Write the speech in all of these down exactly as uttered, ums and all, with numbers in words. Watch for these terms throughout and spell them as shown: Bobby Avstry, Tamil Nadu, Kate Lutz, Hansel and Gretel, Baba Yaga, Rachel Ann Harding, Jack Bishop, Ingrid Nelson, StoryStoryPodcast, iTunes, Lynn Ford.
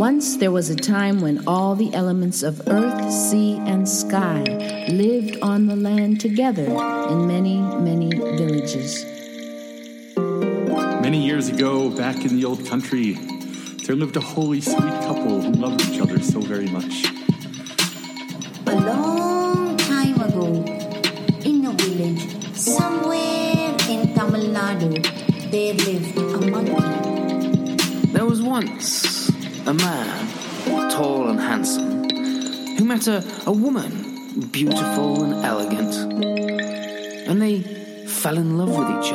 Once there was a time when all the elements of earth, sea, and sky lived on the land together in many, many villages. Many years ago, back in the old country, there lived a holy, sweet couple who loved each other so very much. A long time ago, in a village somewhere in Tamil Nadu, there lived a monkey. There was once a man, tall and handsome, who met a, a woman, beautiful and elegant, and they fell in love with each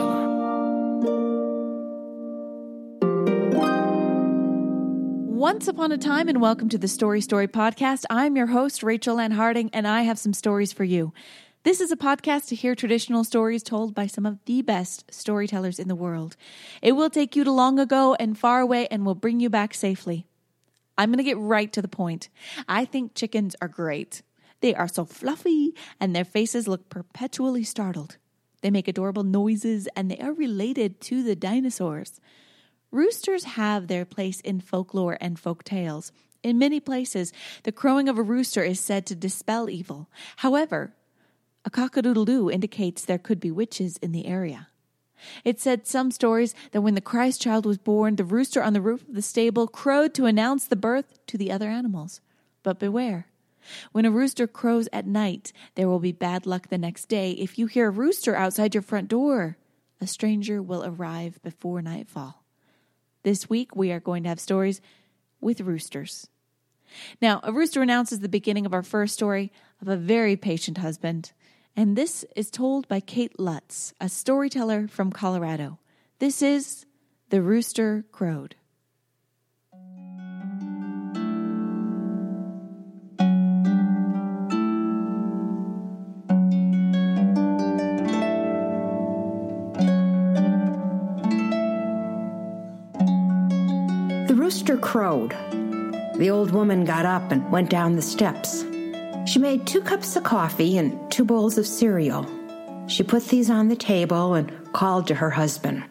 other. Once upon a time, and welcome to the Story Story Podcast. I'm your host, Rachel Ann Harding, and I have some stories for you. This is a podcast to hear traditional stories told by some of the best storytellers in the world. It will take you to long ago and far away and will bring you back safely. I'm going to get right to the point. I think chickens are great. They are so fluffy and their faces look perpetually startled. They make adorable noises and they are related to the dinosaurs. Roosters have their place in folklore and folk tales. In many places, the crowing of a rooster is said to dispel evil. However, a cock-a-doodle-doo indicates there could be witches in the area. It said some stories that when the Christ child was born, the rooster on the roof of the stable crowed to announce the birth to the other animals. But beware, when a rooster crows at night, there will be bad luck the next day. If you hear a rooster outside your front door, a stranger will arrive before nightfall. This week, we are going to have stories with roosters. Now, a rooster announces the beginning of our first story of a very patient husband. And this is told by Kate Lutz, a storyteller from Colorado. This is The Rooster Crowed. The rooster crowed. The old woman got up and went down the steps. She made two cups of coffee and two bowls of cereal. She put these on the table and called to her husband.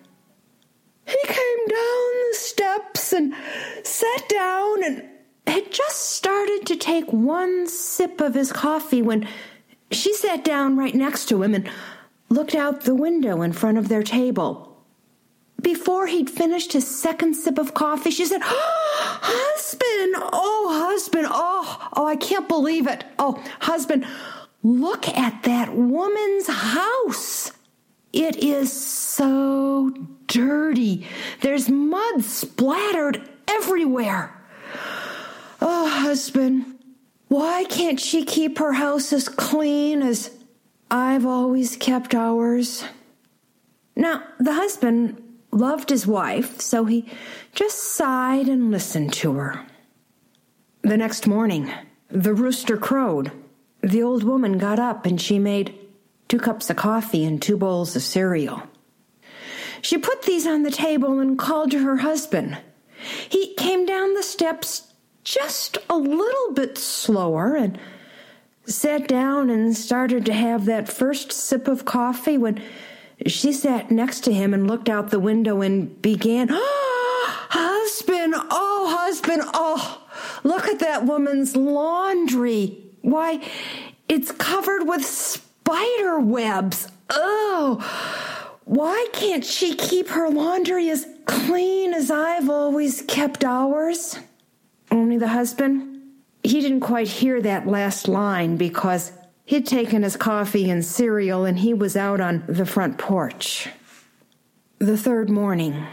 He came down the steps and sat down and had just started to take one sip of his coffee when she sat down right next to him and looked out the window in front of their table. Before he'd finished his second sip of coffee, she said, "Oh, husband, oh, husband, oh, oh, I can't believe it. Oh, husband, look at that woman's house. It is so dirty. There's mud splattered everywhere. Oh, husband, why can't she keep her house as clean as I've always kept ours?" Now, the husband loved his wife, so he just sighed and listened to her. The next morning, the rooster crowed. The old woman got up and she made two cups of coffee and two bowls of cereal. She put these on the table and called to her husband. He came down the steps just a little bit slower and sat down and started to have that first sip of coffee when she sat next to him and looked out the window and began, "Oh, husband, oh, husband, oh, look at that woman's laundry. Why, it's covered with spider webs. Oh, why can't she keep her laundry as clean as I've always kept ours?" Only the husband, he didn't quite hear that last line because he'd taken his coffee and cereal, and he was out on the front porch. The third morning.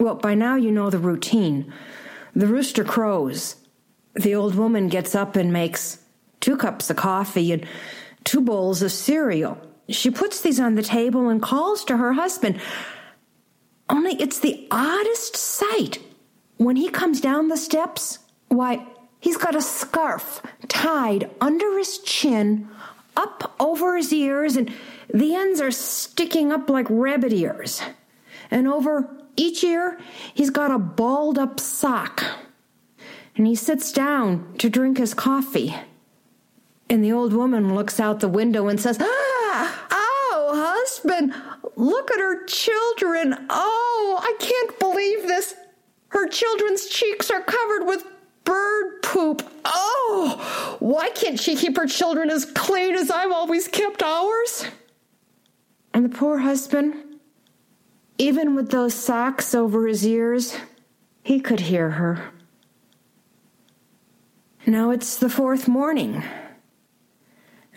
Well, by now you know the routine. The rooster crows. The old woman gets up and makes two cups of coffee and two bowls of cereal. She puts these on the table and calls to her husband. Only it's the oddest sight. When he comes down the steps, why, he's got a scarf tied under his chin, up over his ears, and the ends are sticking up like rabbit ears. And over each ear, he's got a balled-up sock. And he sits down to drink his coffee. And the old woman looks out the window and says, "Ah, oh, husband, look at her children. Oh, I can't believe this. Her children's cheeks are covered with poop. Oh, why can't she keep her children as clean as I've always kept ours? And the poor husband, even with those socks over his ears, he could hear her. Now it's the fourth morning,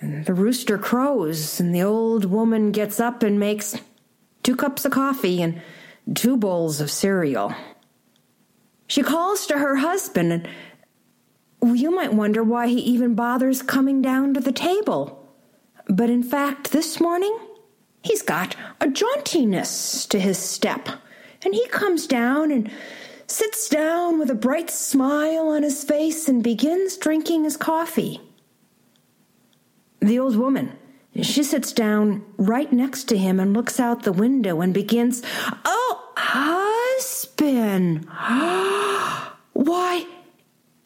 and the rooster crows, and the old woman gets up and makes two cups of coffee and two bowls of cereal. She calls to her husband, and well, you might wonder why he even bothers coming down to the table. But in fact, this morning, he's got a jauntiness to his step, and he comes down and sits down with a bright smile on his face and begins drinking his coffee. The old woman, she sits down right next to him and looks out the window and begins, "Oh, husband, why,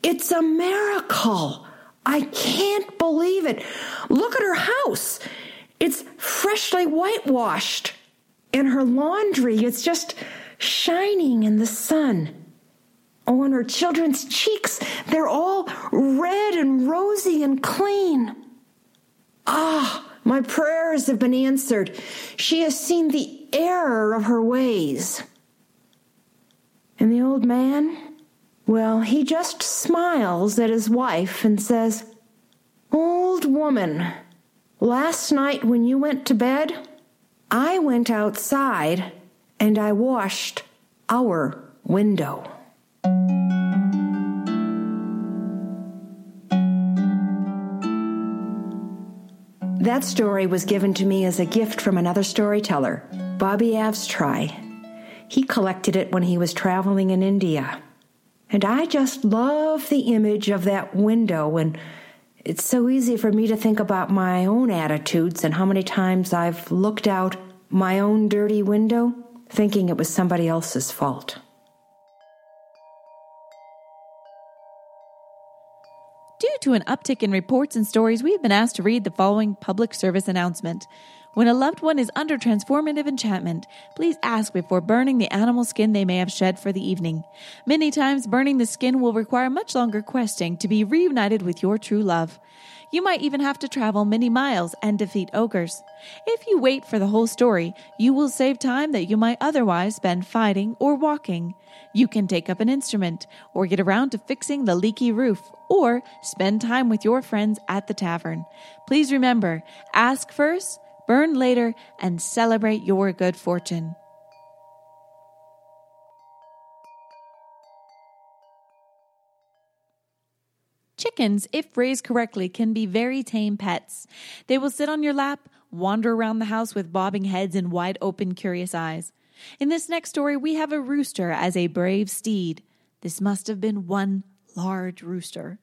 it's a miracle. I can't believe it. Look at her house. It's freshly whitewashed, and her laundry is just shining in the sun. Oh, and her children's cheeks, they're all red and rosy and clean. Ah, my prayers have been answered. She has seen the error of her ways." And the old man, well, he just smiles at his wife and says, "Old woman, last night when you went to bed, I went outside and I washed our window." That story was given to me as a gift from another storyteller, Bobby Avstry. He collected it when he was traveling in India. And I just love the image of that window, and it's so easy for me to think about my own attitudes and how many times I've looked out my own dirty window thinking it was somebody else's fault. Due to an uptick in reports and stories, we have been asked to read the following public service announcement. When a loved one is under transformative enchantment, please ask before burning the animal skin they may have shed for the evening. Many times, burning the skin will require much longer questing to be reunited with your true love. You might even have to travel many miles and defeat ogres. If you wait for the whole story, you will save time that you might otherwise spend fighting or walking. You can take up an instrument, or get around to fixing the leaky roof, or spend time with your friends at the tavern. Please remember, ask first, burn later, and celebrate your good fortune. Chickens, if raised correctly, can be very tame pets. They will sit on your lap, wander around the house with bobbing heads and wide open, curious eyes. In this next story, we have a rooster as a brave steed. This must have been one large rooster.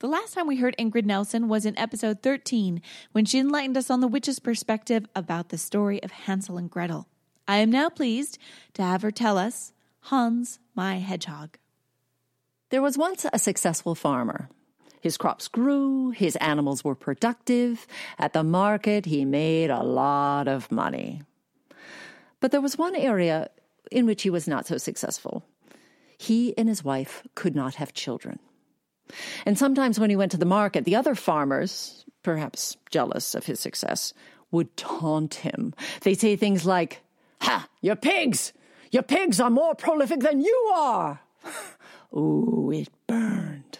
The last time we heard Ingrid Nelson was in episode thirteen, when she enlightened us on the witch's perspective about the story of Hansel and Gretel. I am now pleased to have her tell us, Hans, my hedgehog. There was once a successful farmer. His crops grew, his animals were productive. At the market, he made a lot of money. But there was one area in which he was not so successful. He and his wife could not have children. And sometimes when he went to the market, the other farmers, perhaps jealous of his success, would taunt him. They'd say things like, "Ha! Your pigs! Your pigs are more prolific than you are!" Ooh, it burned.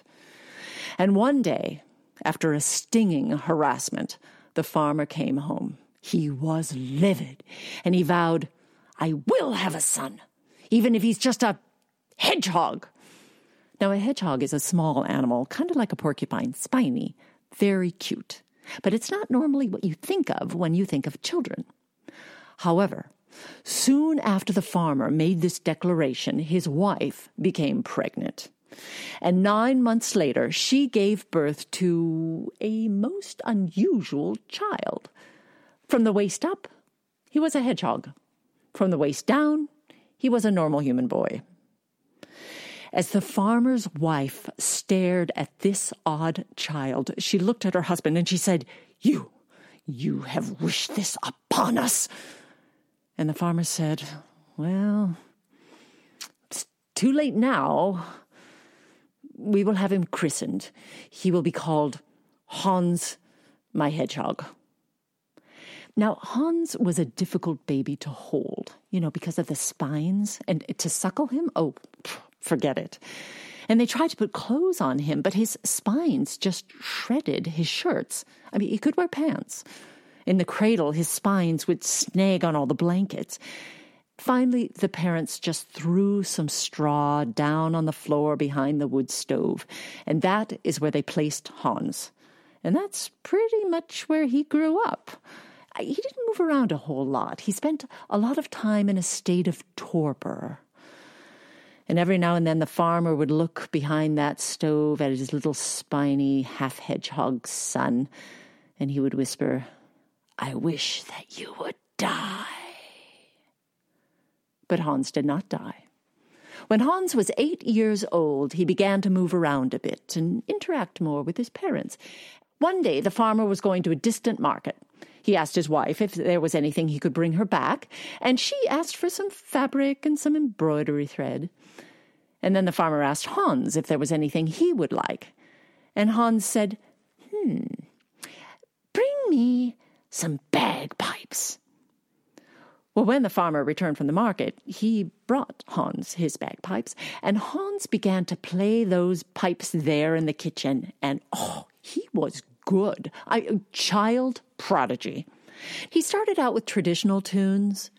And one day, after a stinging harassment, the farmer came home. He was livid, and he vowed, "I will have a son, even if he's just a hedgehog." Now, a hedgehog is a small animal, kind of like a porcupine, spiny, very cute. But it's not normally what you think of when you think of children. However, soon after the farmer made this declaration, his wife became pregnant. And nine months later, she gave birth to a most unusual child. From the waist up, he was a hedgehog. From the waist down, he was a normal human boy. As the farmer's wife stared at this odd child, she looked at her husband and she said, You, you have wished this upon us." And the farmer said, "Well, it's too late now. we will have him christened. He will be called Hans, my hedgehog. Now, Hans was a difficult baby to hold, you know, because of the spines. And to suckle him, oh, forget it. And they tried to put clothes on him, but his spines just shredded his shirts. I mean, he could wear pants. In the cradle, his spines would snag on all the blankets. Finally, the parents just threw some straw down on the floor behind the wood stove, and that is where they placed Hans. And that's pretty much where he grew up. He didn't move around a whole lot. He spent a lot of time in a state of torpor. And every now and then the farmer would look behind that stove at his little spiny half-hedgehog son, and he would whisper, "I wish that you would die." But Hans did not die. When Hans was eight years old, he began to move around a bit and interact more with his parents. One day, the farmer was going to a distant market. He asked his wife if there was anything he could bring her back, and she asked for some fabric and some embroidery thread. And then the farmer asked Hans if there was anything he would like. And Hans said, hmm, bring me some bagpipes. Well, when the farmer returned from the market, he brought Hans his bagpipes, and Hans began to play those pipes there in the kitchen, and oh, he was good. A child prodigy. He started out with traditional tunes.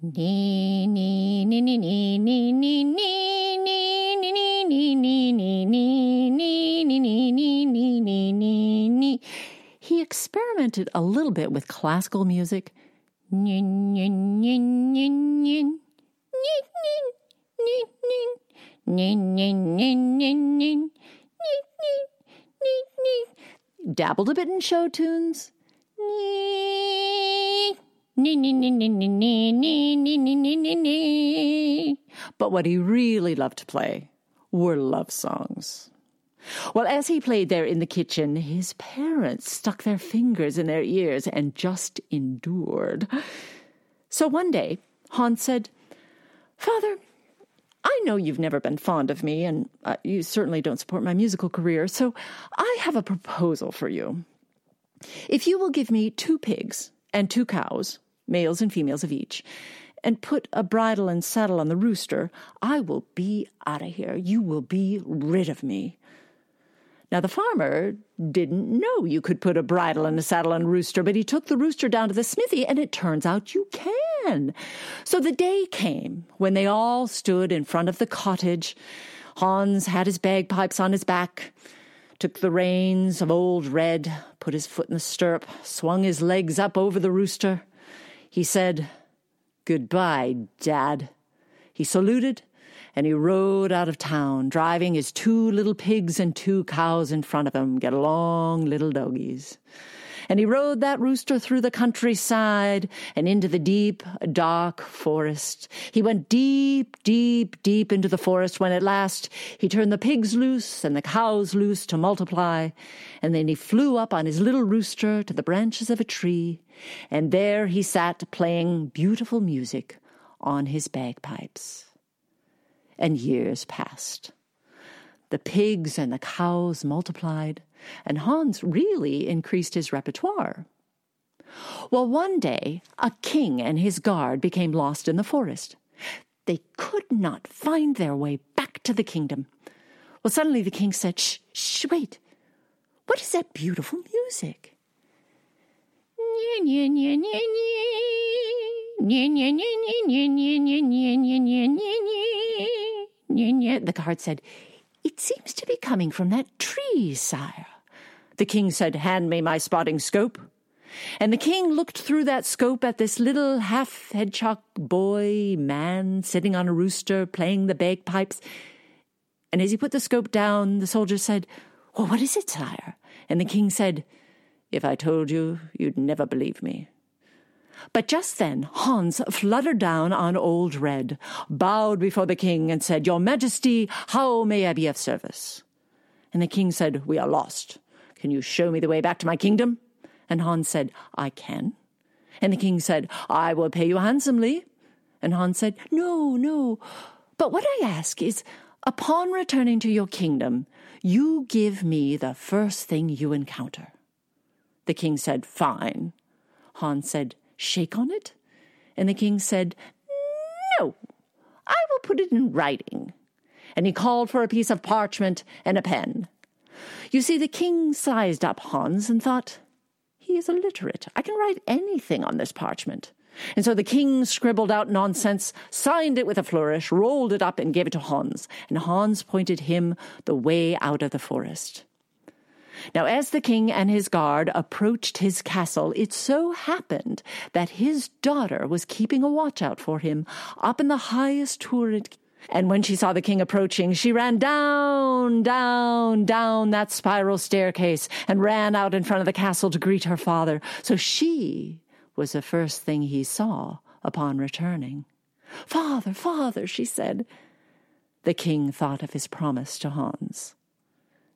Nee, nee, nee, nee, nee, nee, nee, nee, nee, nee, nee, nee, nee, nee, nee, nee, nee, nee, nee. He experimented a little bit with classical music. Dabbled a bit in show tunes. But what he really loved to play were love songs. Well, as he played there in the kitchen, his parents stuck their fingers in their ears and just endured. So one day, Hans said, "Father, I know you've never been fond of me, and uh, you certainly don't support my musical career, so I have a proposal for you. If you will give me two pigs and two cows, males and females of each, and put a bridle and saddle on the rooster, I will be out of here. You will be rid of me." Now, the farmer didn't know you could put a bridle and a saddle on a rooster, but he took the rooster down to the smithy, and it turns out you can. So the day came when they all stood in front of the cottage. Hans had his bagpipes on his back, took the reins of Old Red, put his foot in the stirrup, swung his legs up over the rooster. He said, "Goodbye, Dad." He saluted, and he rode out of town, driving his two little pigs and two cows in front of him. Get along, little doggies. And he rode that rooster through the countryside and into the deep, dark forest. He went deep, deep, deep into the forest when at last he turned the pigs loose and the cows loose to multiply. And then he flew up on his little rooster to the branches of a tree. And there he sat playing beautiful music on his bagpipes. And years passed. The pigs and the cows multiplied, and Hans really increased his repertoire. Well, one day, a king and his guard became lost in the forest. They could not find their way back to the kingdom. Well, suddenly the king said, "Shh, shh, wait. What is that beautiful music?" The guard said, "It seems to be coming from that tree, sire." The king said, "Hand me my spotting scope." And the king looked through that scope at this little half-hedgehog boy man sitting on a rooster playing the bagpipes. And as he put the scope down, the soldier said, "Well, what is it, sire?" And the king said, "If I told you, you'd never believe me." But just then Hans fluttered down on Old Red, bowed before the king, and said, "Your Majesty, how may I be of service?" And the king said, "We are lost. Can you show me the way back to my kingdom?" And Hans said, "I can." And the king said, "I will pay you handsomely." And Hans said, "No, no. But what I ask is, Upon returning to your kingdom, you give me the first thing you encounter." The king said, "Fine." Hans said, "Shake on it?" And the king said, "No, I will put it in writing." And he called for a piece of parchment and a pen. You see, the king sized up Hans and thought, "He is illiterate. I can write anything on this parchment." And so the king scribbled out nonsense, signed it with a flourish, rolled it up, and gave it to Hans. And Hans pointed him the way out of the forest. Now, as the king and his guard approached his castle, it so happened that his daughter was keeping a watch out for him up in the highest turret. And when she saw the king approaching, she ran down, down, down that spiral staircase and ran out in front of the castle to greet her father. So she was the first thing he saw upon returning. "Father, father," she said. The king thought of his promise to Hans.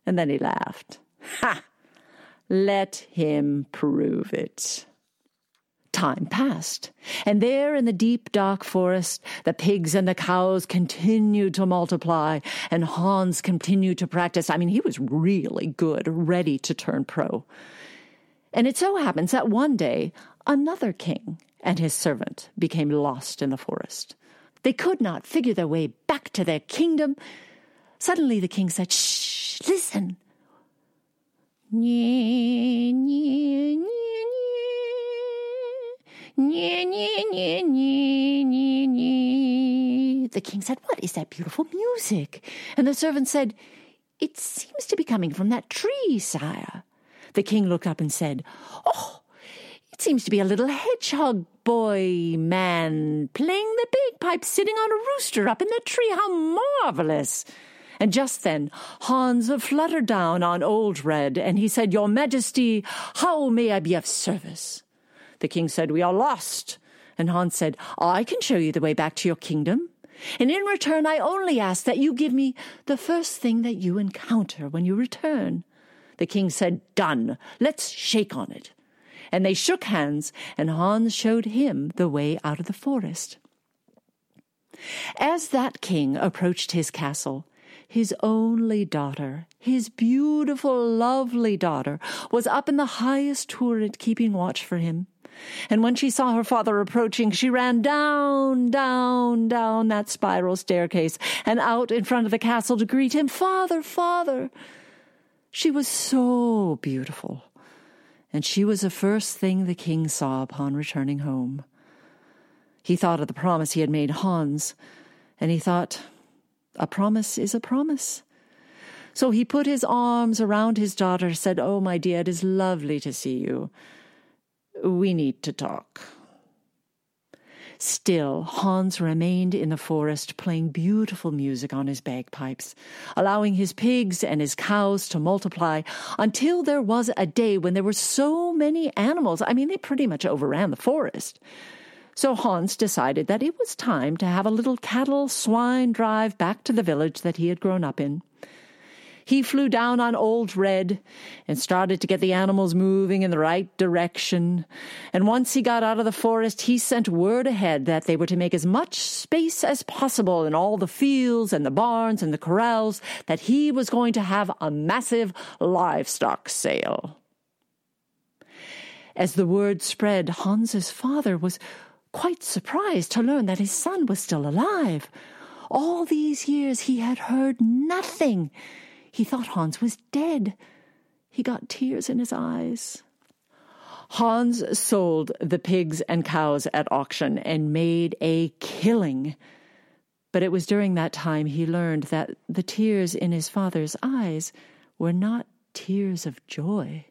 And then he laughed. "Ha! Let him prove it." Time passed, and there in the deep, dark forest, the pigs and the cows continued to multiply, and Hans continued to practice. I mean, he was really good, ready to turn pro. And it so happens that one day, another king and his servant became lost in the forest. They could not figure their way back to their kingdom. Suddenly the king said, "Shh, listen." "Nye, nye, nye, nye, nye, nye, nye, nye, nye." The king said, "What is that beautiful music?" And the servant said, "It seems to be coming from that tree, sire." The king looked up and said, "Oh, it seems to be a little hedgehog boy man playing the bagpipe sitting on a rooster up in the tree. How marvelous!" And just then, Hans fluttered down on Old Red, and he said, "Your Majesty, how may I be of service?" The king said, "We are lost." And Hans said, "I can show you the way back to your kingdom. And in return, I only ask that you give me the first thing that you encounter when you return." The king said, "Done. Let's shake on it." And they shook hands, and Hans showed him the way out of the forest. As that king approached his castle, his only daughter, his beautiful, lovely daughter, was up in the highest turret keeping watch for him. And when she saw her father approaching, she ran down, down, down that spiral staircase and out in front of the castle to greet him. "Father, father!" She was so beautiful. And she was the first thing the king saw upon returning home. He thought of the promise he had made Hans, and he thought, "A promise is a promise." So he put his arms around his daughter, said, "Oh, my dear, it is lovely to see you. We need to talk." Still, Hans remained in the forest, playing beautiful music on his bagpipes, allowing his pigs and his cows to multiply, until there was a day when there were so many animals. I mean, they pretty much overran the forest. So Hans decided that it was time to have a little cattle-swine drive back to the village that he had grown up in. He flew down on Old Red and started to get the animals moving in the right direction. And once he got out of the forest, he sent word ahead that they were to make as much space as possible in all the fields and the barns and the corrals, that he was going to have a massive livestock sale. As the word spread, Hans's father was quite surprised to learn that his son was still alive. All these years he had heard nothing. He thought Hans was dead. He got tears in his eyes. Hans sold the pigs and cows at auction and made a killing. But it was during that time he learned that the tears in his father's eyes were not tears of joy.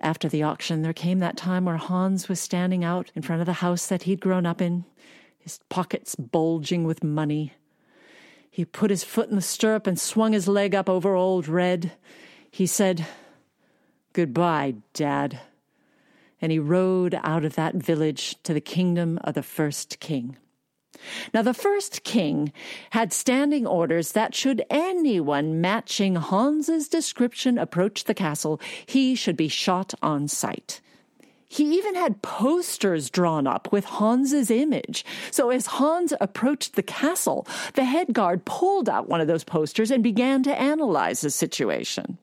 After the auction, there came that time where Hans was standing out in front of the house that he'd grown up in, his pockets bulging with money. He put his foot in the stirrup and swung his leg up over Old Red. He said, "Goodbye, Dad." And he rode out of that village to the kingdom of the first king. Now, the first king had standing orders that should anyone matching Hans's description approach the castle, he should be shot on sight. He even had posters drawn up with Hans's image. So as Hans approached the castle, the head guard pulled out one of those posters and began to analyze the situation.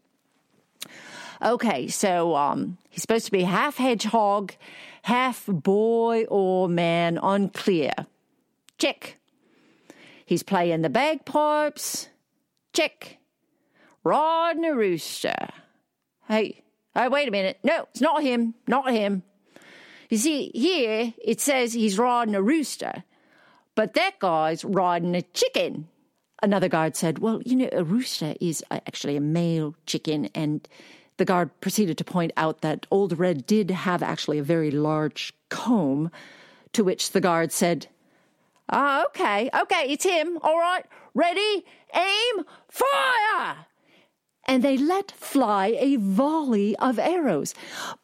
Okay, so um, he's supposed to be half hedgehog, half boy or man, unclear. Check. He's playing the bagpipes. Check. Riding a rooster. Hey, oh, wait a minute. No, it's not him. Not him. You see, here it says he's riding a rooster, but that guy's riding a chicken. Another guard said, well, you know, a rooster is actually a male chicken, and the guard proceeded to point out that Old Red did have actually a very large comb, to which the guard said, ah, okay, okay, it's him. All right, ready, aim, fire! And they let fly a volley of arrows.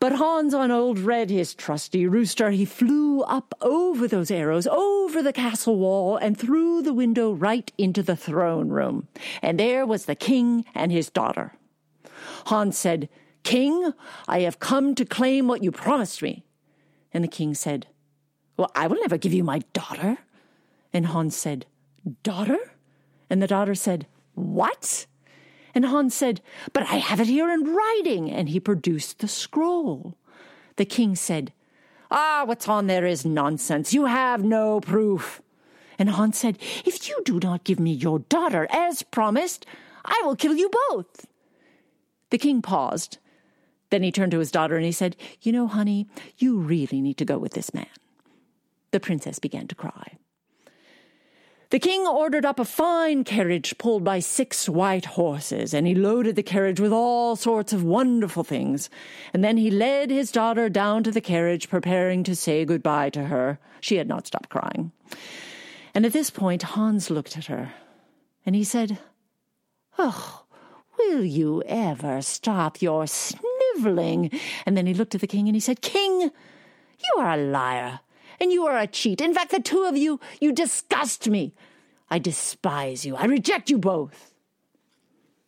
But Hans on Old Red, his trusty rooster, he flew up over those arrows, over the castle wall, and through the window right into the throne room. And there was the king and his daughter. Hans said, King, I have come to claim what you promised me. And the king said, well, I will never give you my daughter. And Hans said, Daughter? And the daughter said, What? And Hans said, But I have it here in writing. And he produced the scroll. The king said, Ah, what's on there is nonsense. You have no proof. And Hans said, If you do not give me your daughter as promised, I will kill you both. The king paused. Then he turned to his daughter and he said, You know, honey, you really need to go with this man. The princess began to cry. The king ordered up a fine carriage pulled by six white horses, and he loaded the carriage with all sorts of wonderful things. And then he led his daughter down to the carriage, preparing to say goodbye to her. She had not stopped crying. And at this point, Hans looked at her, and he said, Oh, will you ever stop your sniveling? And then he looked at the king and he said, King, you are a liar and you are a cheat. In fact, the two of you, you disgust me. I despise you. I reject you both.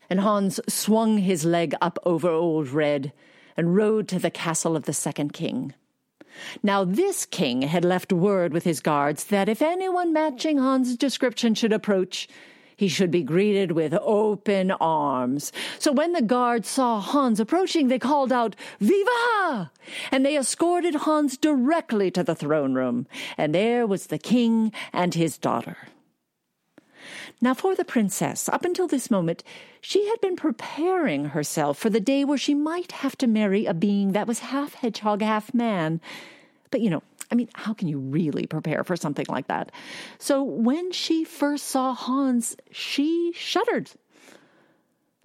And Hans swung his leg up over Old Red and rode to the castle of the second king. Now this king had left word with his guards that if anyone matching Hans' description should approach, he should be greeted with open arms. So when the guards saw Hans approaching, they called out, Viva! And they escorted Hans directly to the throne room. And there was the king and his daughter. Now for the princess, up until this moment, she had been preparing herself for the day where she might have to marry a being that was half hedgehog, half man. But, you know, I mean, how can you really prepare for something like that? So when she first saw Hans, she shuddered.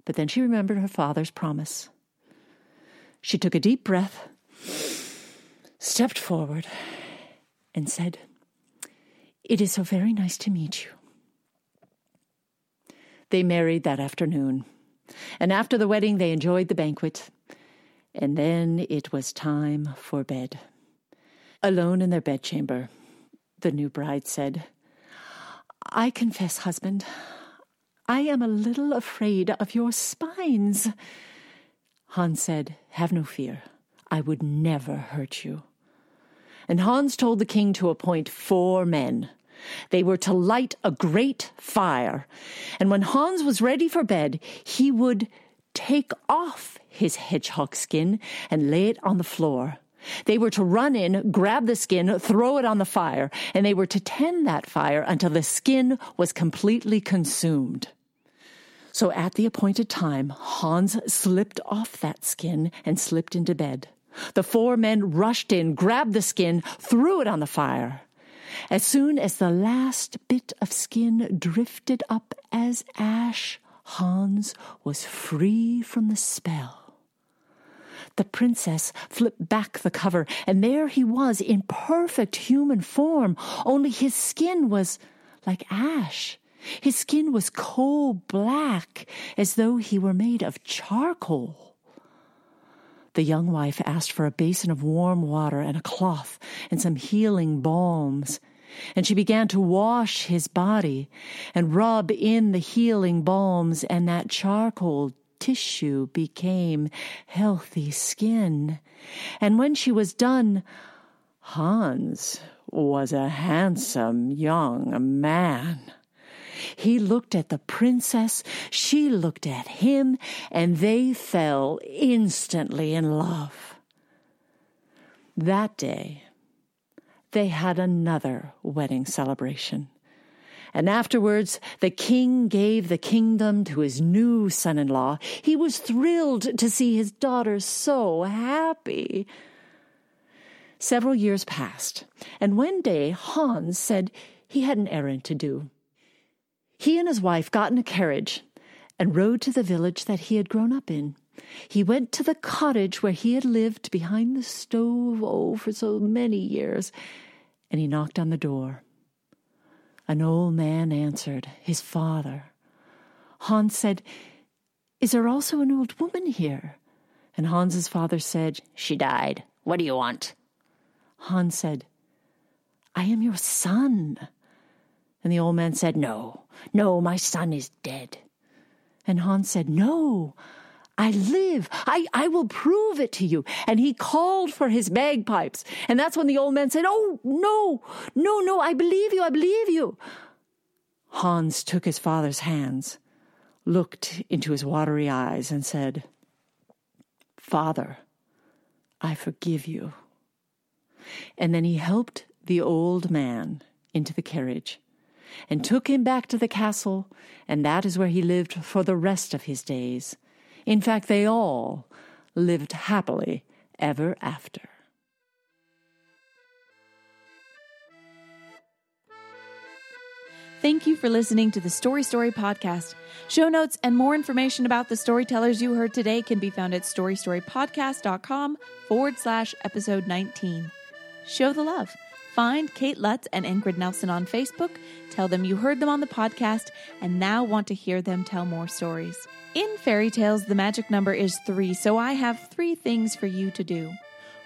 But then she remembered her father's promise. She took a deep breath, stepped forward, and said, It is so very nice to meet you. They married that afternoon, and after the wedding they enjoyed the banquet, and then it was time for bed. Alone in their bedchamber, the new bride said, I confess, husband, I am a little afraid of your spines. Hans said, Have no fear. I would never hurt you. And Hans told the king to appoint four men. They were to light a great fire. And when Hans was ready for bed, he would take off his hedgehog skin and lay it on the floor. They were to run in, grab the skin, throw it on the fire, and they were to tend that fire until the skin was completely consumed. So at the appointed time, Hans slipped off that skin and slipped into bed. The four men rushed in, grabbed the skin, threw it on the fire. As soon as the last bit of skin drifted up as ash, Hans was free from the spell. The princess flipped back the cover, and there he was in perfect human form, only his skin was like ash. His skin was coal black, as though he were made of charcoal. The young wife asked for a basin of warm water and a cloth and some healing balms, and she began to wash his body and rub in the healing balms and that charcoal tissue became healthy skin. And when she was done, Hans was a handsome young man. He looked at the princess, she looked at him, and they fell instantly in love. That day, they had another wedding celebration. And afterwards, the king gave the kingdom to his new son-in-law. He was thrilled to see his daughter so happy. Several years passed, and one day Hans said he had an errand to do. He and his wife got in a carriage and rode to the village that he had grown up in. He went to the cottage where he had lived behind the stove, oh, for so many years, and he knocked on the door. An old man answered, his father. Hans said, "Is there also an old woman here?" And Hans's father said, "She died. What do you want?" Hans said, "I am your son." And the old man said, "No, no, my son is dead." And Hans said, "No, I live. I, I will prove it to you." And he called for his bagpipes. And that's when the old man said, "Oh, no, no, no, I believe you, I believe you." Hans took his father's hands, looked into his watery eyes, and said, "Father, I forgive you." And then he helped the old man into the carriage and took him back to the castle, and that is where he lived for the rest of his days. In fact, they all lived happily ever after. Thank you for listening to the Story Story Podcast. Show notes and more information about the storytellers you heard today can be found at storystorypodcast.com forward slash episode 19. Show the love. Find Kate Lutz and Ingrid Nelson on Facebook. Tell them you heard them on the podcast and now want to hear them tell more stories. In fairy tales, the magic number is three, so I have three things for you to do.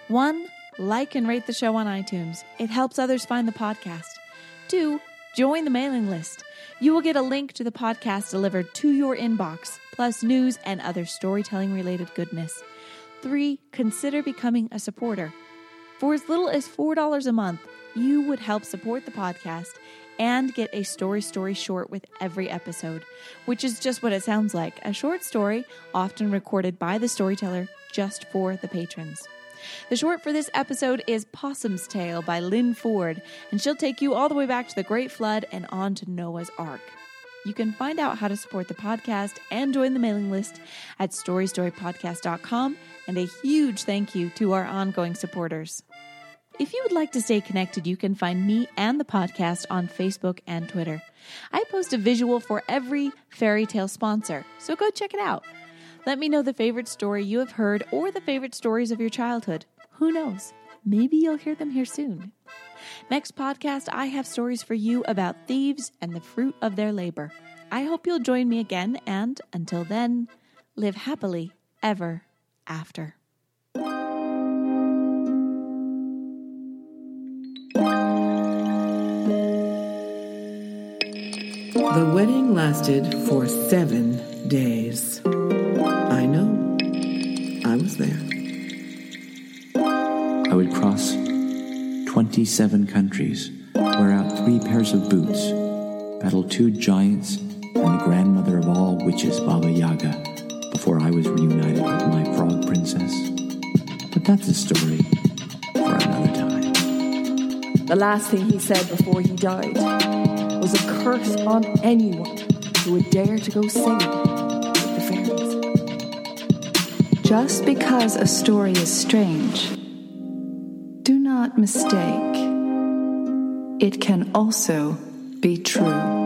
One, like and rate the show on iTunes. It helps others find the podcast. Two, join the mailing list. You will get a link to the podcast delivered to your inbox, plus news and other storytelling-related goodness. Three, consider becoming a supporter. For as little as four dollars a month, you would help support the podcast and get a Story Story short with every episode, which is just what it sounds like, a short story often recorded by the storyteller just for the patrons. The short for this episode is Possum's Tale by Lynn Ford, and she'll take you all the way back to the Great Flood and on to Noah's Ark. You can find out how to support the podcast and join the mailing list at story story podcast dot com, and a huge thank you to our ongoing supporters. If you would like to stay connected, you can find me and the podcast on Facebook and Twitter. I post a visual for every fairy tale sponsor, so go check it out. Let me know the favorite story you have heard or the favorite stories of your childhood. Who knows? Maybe you'll hear them here soon. Next podcast, I have stories for you about thieves and the fruit of their labor. I hope you'll join me again, and until then, live happily ever after. The wedding lasted for seven days. I know. I was there. I would cross twenty-seven countries, wear out three pairs of boots, battle two giants, and the grandmother of all witches, Baba Yaga, before I was reunited with my frog princess. But that's a story for another time. The last thing he said before he died was a curse on anyone who would dare to go singing. Just because a story is strange, do not mistake. It can also be true.